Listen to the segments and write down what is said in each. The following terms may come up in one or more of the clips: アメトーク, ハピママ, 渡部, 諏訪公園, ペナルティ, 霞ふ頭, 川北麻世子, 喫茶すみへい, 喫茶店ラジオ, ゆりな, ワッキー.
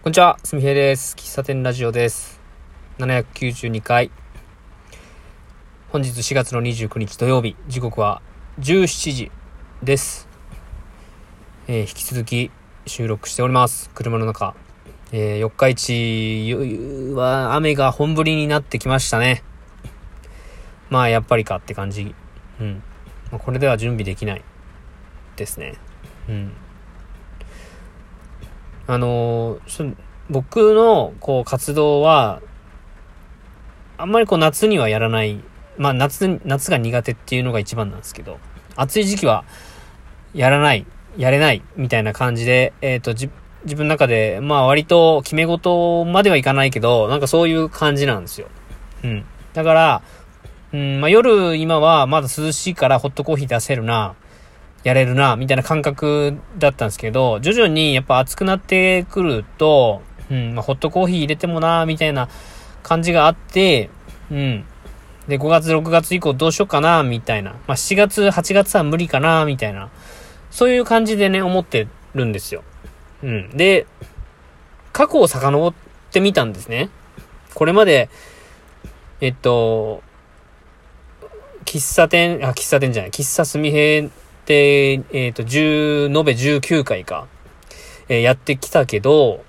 こんにちは、すみへいです。喫茶店ラジオです。792回、本日4月の29日土曜日、時刻は17時です。引き続き収録しております。車の中、四日市は雨が本降りになってきましたね。まあやっぱりかって感じ。これでは準備できないですね。僕のこう活動はあんまりこう夏にはやらない。まあ夏が苦手っていうのが一番なんですけど、暑い時期はやれないみたいな感じで、自分の中でまあ割と決め事まではいかないけど、なんかそういう感じなんですよ。だから夜今はまだ涼しいからホットコーヒー出せるな、やれるなみたいな感覚だったんですけど、徐々にやっぱ暑くなってくると、ホットコーヒー入れてもなみたいな感じがあって、で5月6月以降どうしようかなみたいな、7月8月は無理かなみたいな、そういう感じでね思ってるんですよ。で過去を遡ってみたんですね。これまで喫茶すみへいで延べ19回か、やってきたけど、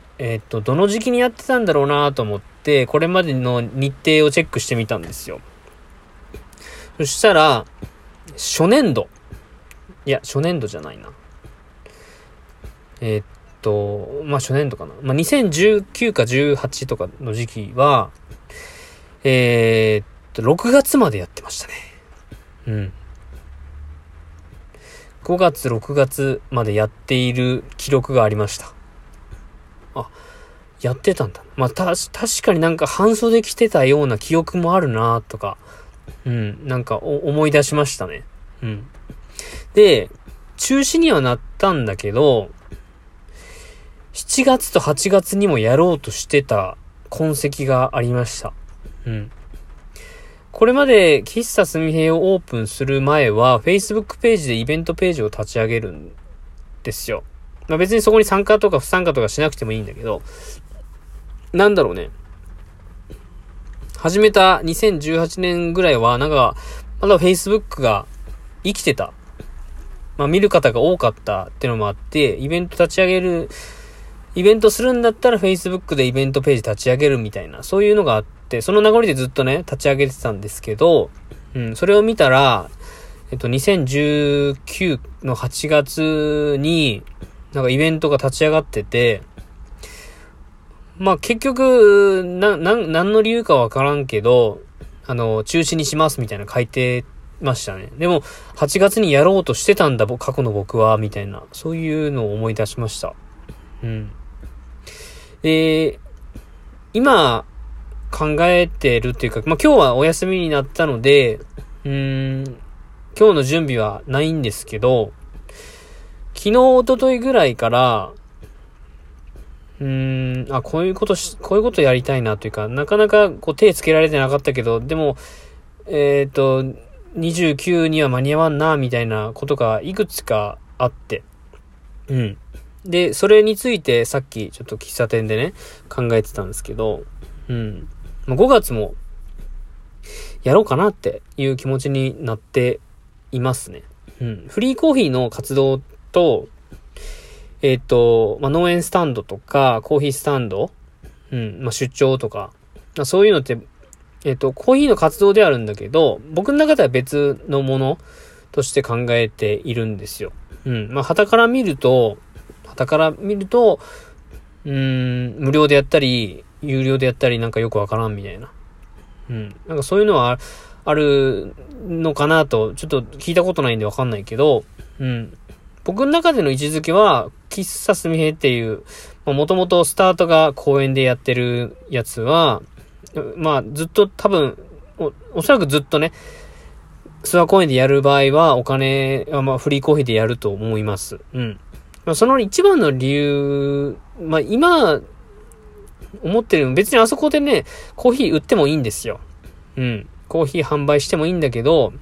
どの時期にやってたんだろうなと思って、これまでの日程をチェックしてみたんですよ。そしたら、初年度かな。2019か18とかの時期は、6月までやってましたね。5月6月までやっている記録がありました。やってたんだ。確かになんか半袖着てたような記憶もあるなとか、なんか思い出しましたね。で中止にはなったんだけど、7月と8月にもやろうとしてた痕跡がありました。これまで喫茶すみへいをオープンする前は Facebook ページでイベントページを立ち上げるんですよ。別にそこに参加とか不参加とかしなくてもいいんだけど、なんだろうね、始めた2018年ぐらいはなんかまだ Facebook が生きてた、見る方が多かったってのもあって、イベントするんだったら Facebook でイベントページ立ち上げるみたいな、そういうのがあって、その名残でずっとね立ち上げてたんですけど、それを見たら2019の8月になんかイベントが立ち上がってて、結局何の理由かわからんけど中止にしますみたいな書いてましたね。でも8月にやろうとしてたんだ過去の僕はみたいな、そういうのを思い出しました。で今考えてるっていうか、今日はお休みになったので今日の準備はないんですけど、昨日一昨日ぐらいからこういうことやりたいなというか、なかなかこう手つけられてなかったけど、でも29には間に合わんなみたいなことがいくつかあってで、それについてさっきちょっと喫茶店でね、考えてたんですけど、5月もやろうかなっていう気持ちになっていますね。フリーコーヒーの活動と、農園スタンドとか、コーヒースタンド、出張とか、そういうのって、コーヒーの活動であるんだけど、僕の中では別のものとして考えているんですよ。傍から見ると無料でやったり有料でやったりなんかよくわからんみたいな、なんかそういうのはあるのかなと、ちょっと聞いたことないんでわかんないけど、僕の中での位置づけは喫茶すみへいっていう、もともとスタートが公園でやってるやつはずっと多分 おそらくずっとね諏訪公園でやる場合はお金はフリーコーヒーでやると思います。その一番の理由、今思ってるの、別にあそこでねコーヒー売ってもいいんですよ。コーヒー販売してもいいんだけど、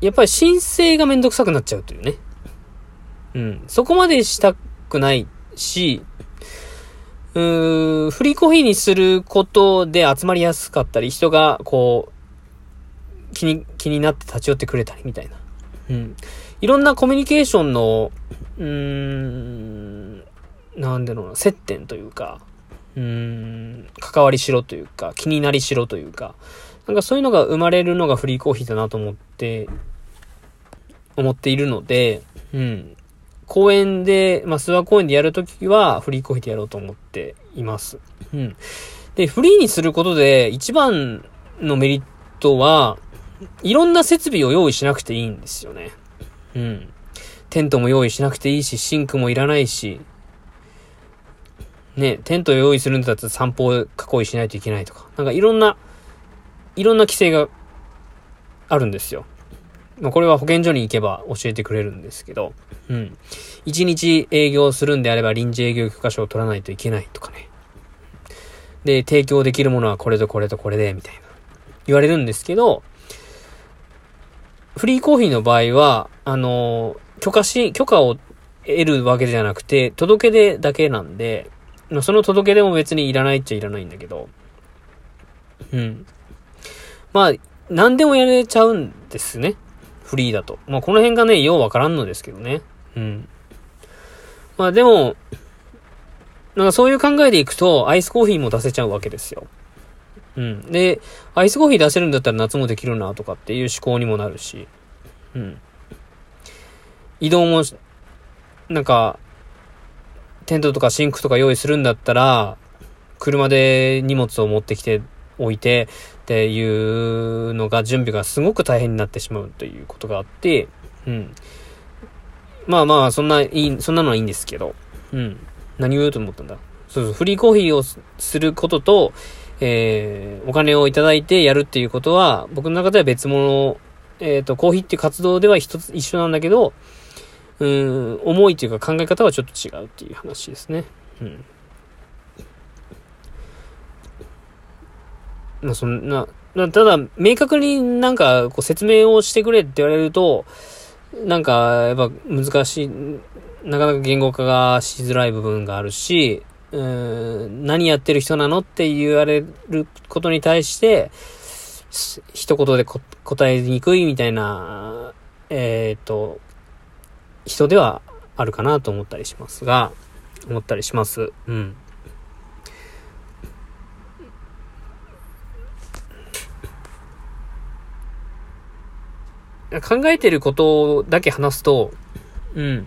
やっぱり申請がめんどくさくなっちゃうというね。そこまでしたくないし、フリーコーヒーにすることで集まりやすかったり、人がこう、気になって立ち寄ってくれたりみたいな。うん。いろんなコミュニケーションの、接点というか、関わりしろというか、気になりしろというか、なんかそういうのが生まれるのがフリーコーヒーだなと思っているので、うん。公園で、諏訪公園でやるときはフリーコーヒーでやろうと思っています。うん。で、フリーにすることで一番のメリットは、いろんな設備を用意しなくていいんですよね。うん。テントも用意しなくていいし、シンクもいらないし、ね、テントを用意するんだったら散歩を囲いしないといけないとか、なんかいろんな規制があるんですよ。これは保健所に行けば教えてくれるんですけど、うん。1日営業するんであれば臨時営業許可証を取らないといけないとかね。で、提供できるものはこれとこれとこれで、みたいな。言われるんですけど、フリーコーヒーの場合は、許可を得るわけじゃなくて、届け出だけなんで、その届け出も別にいらないっちゃいらないんだけど、うん。何でもやれちゃうんですね。フリーだと。この辺がね、ようわからんのですけどね。うん。でも、なんかそういう考えでいくと、アイスコーヒーも出せちゃうわけですよ。うん。で、アイスコーヒー出せるんだったら夏もできるなとかっていう思考にもなるし、うん。移動も、なんか、テントとかシンクとか用意するんだったら、車で荷物を持ってきておいて、っていうのが準備がすごく大変になってしまうということがあって、うん。そんなのはいいんですけど、うん。何を言おうと思ったんだ。そう、フリーコーヒーをすることと、お金をいただいてやるっていうことは、僕の中では別物、コーヒーっていう活動では一緒なんだけど、思いというか考え方はちょっと違うっていう話ですね。うん。ただ、明確にこう説明をしてくれって言われると、やっぱ難しい、なかなか言語化がしづらい部分があるし、何やってる人なのって言われることに対して、一言で答えにくいみたいな、人ではあるかなと思ったりします。うん。考えてることだけ話すと、うん。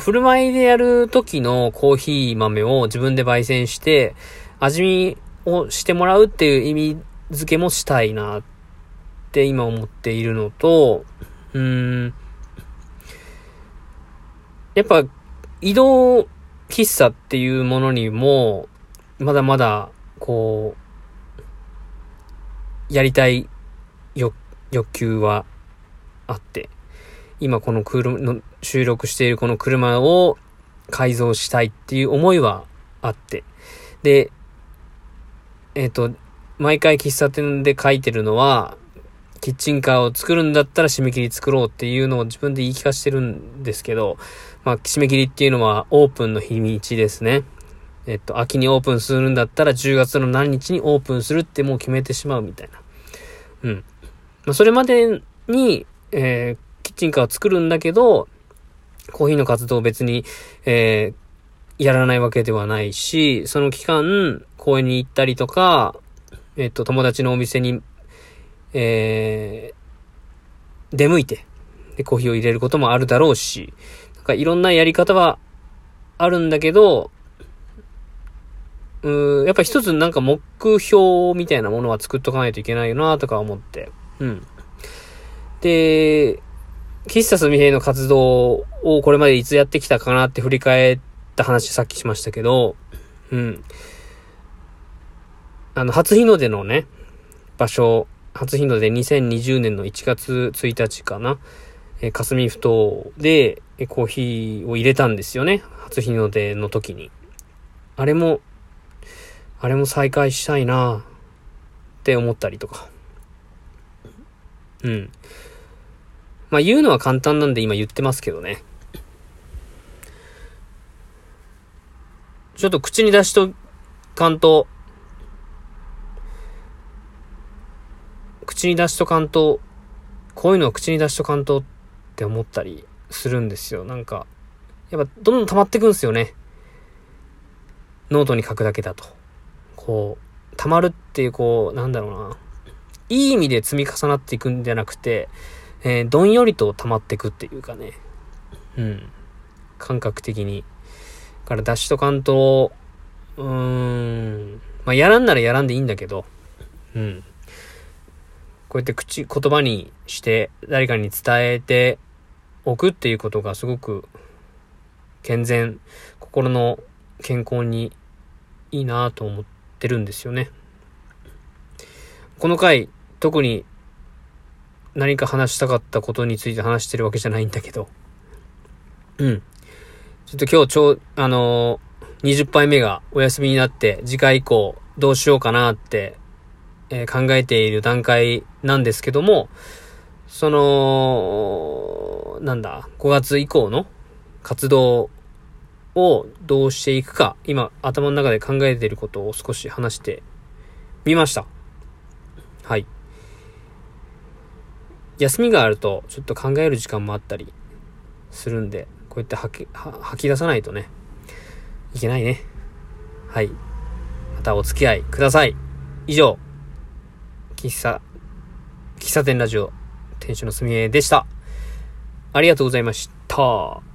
振る舞いでやる時のコーヒー豆を自分で焙煎して、味見をしてもらうっていう意味付けもしたいなって今思っているのと、やっぱ移動喫茶っていうものにも、まだまだ、やりたい欲求はあって、今この収録しているこの車を改造したいっていう思いはあって、で、毎回喫茶店で書いてるのは、キッチンカーを作るんだったら締め切り作ろうっていうのを自分で言い聞かせてるんですけど、締め切りっていうのはオープンの日にちですね。秋にオープンするんだったら10月の何日にオープンするってもう決めてしまうみたいな。うん。それまでに、キッチンカーを作るんだけど、コーヒーの活動を別に、やらないわけではないし、その期間、公園に行ったりとか、友達のお店に、出向いて、で、コーヒーを入れることもあるだろうし、いろんなやり方はあるんだけど、やっぱ一つ目標みたいなものは作っとかないといけないよなとか思って。うん。で、喫茶すみへいの活動をこれまでいつやってきたかなって振り返った話さっきしましたけど、うん。初日の出のね、場所、初日の出2020年の1月1日かな、霞ふ頭でコーヒーを入れたんですよね。初日の出の時に。あれも再開したいなって思ったりとか。うん。まあ言うのは簡単なんで今言ってますけどね。ちょっと口に出しとかんと、こういうのは口に出しとかんとって思ったりするんですよ。なんか、やっぱどんどん溜まってくんですよね。ノートに書くだけだと。こう、溜まるっていう、こう、なんだろうな。いい意味で積み重なっていくんじゃなくて、どんよりと溜まっていくっていうかね。うん。感覚的に。から出しとかんと、まあやらんならやらんでいいんだけど、うん。こうやって言葉にして誰かに伝えておくっていうことがすごく健全、心の健康にいいなと思ってるんですよね。この回特に何か話したかったことについて話してるわけじゃないんだけど、うん。ちょっと今日20杯目がお休みになって次回以降どうしようかなって、考えている段階なんですけども、その5月以降の活動をどうしていくか、今頭の中で考えていることを少し話してみました。はい。休みがあるとちょっと考える時間もあったりするんで、こうやって吐き出さないとね、いけないね。はい。またお付き合いください。以上、喫茶店ラジオ、店主のすみえでした。ありがとうございました。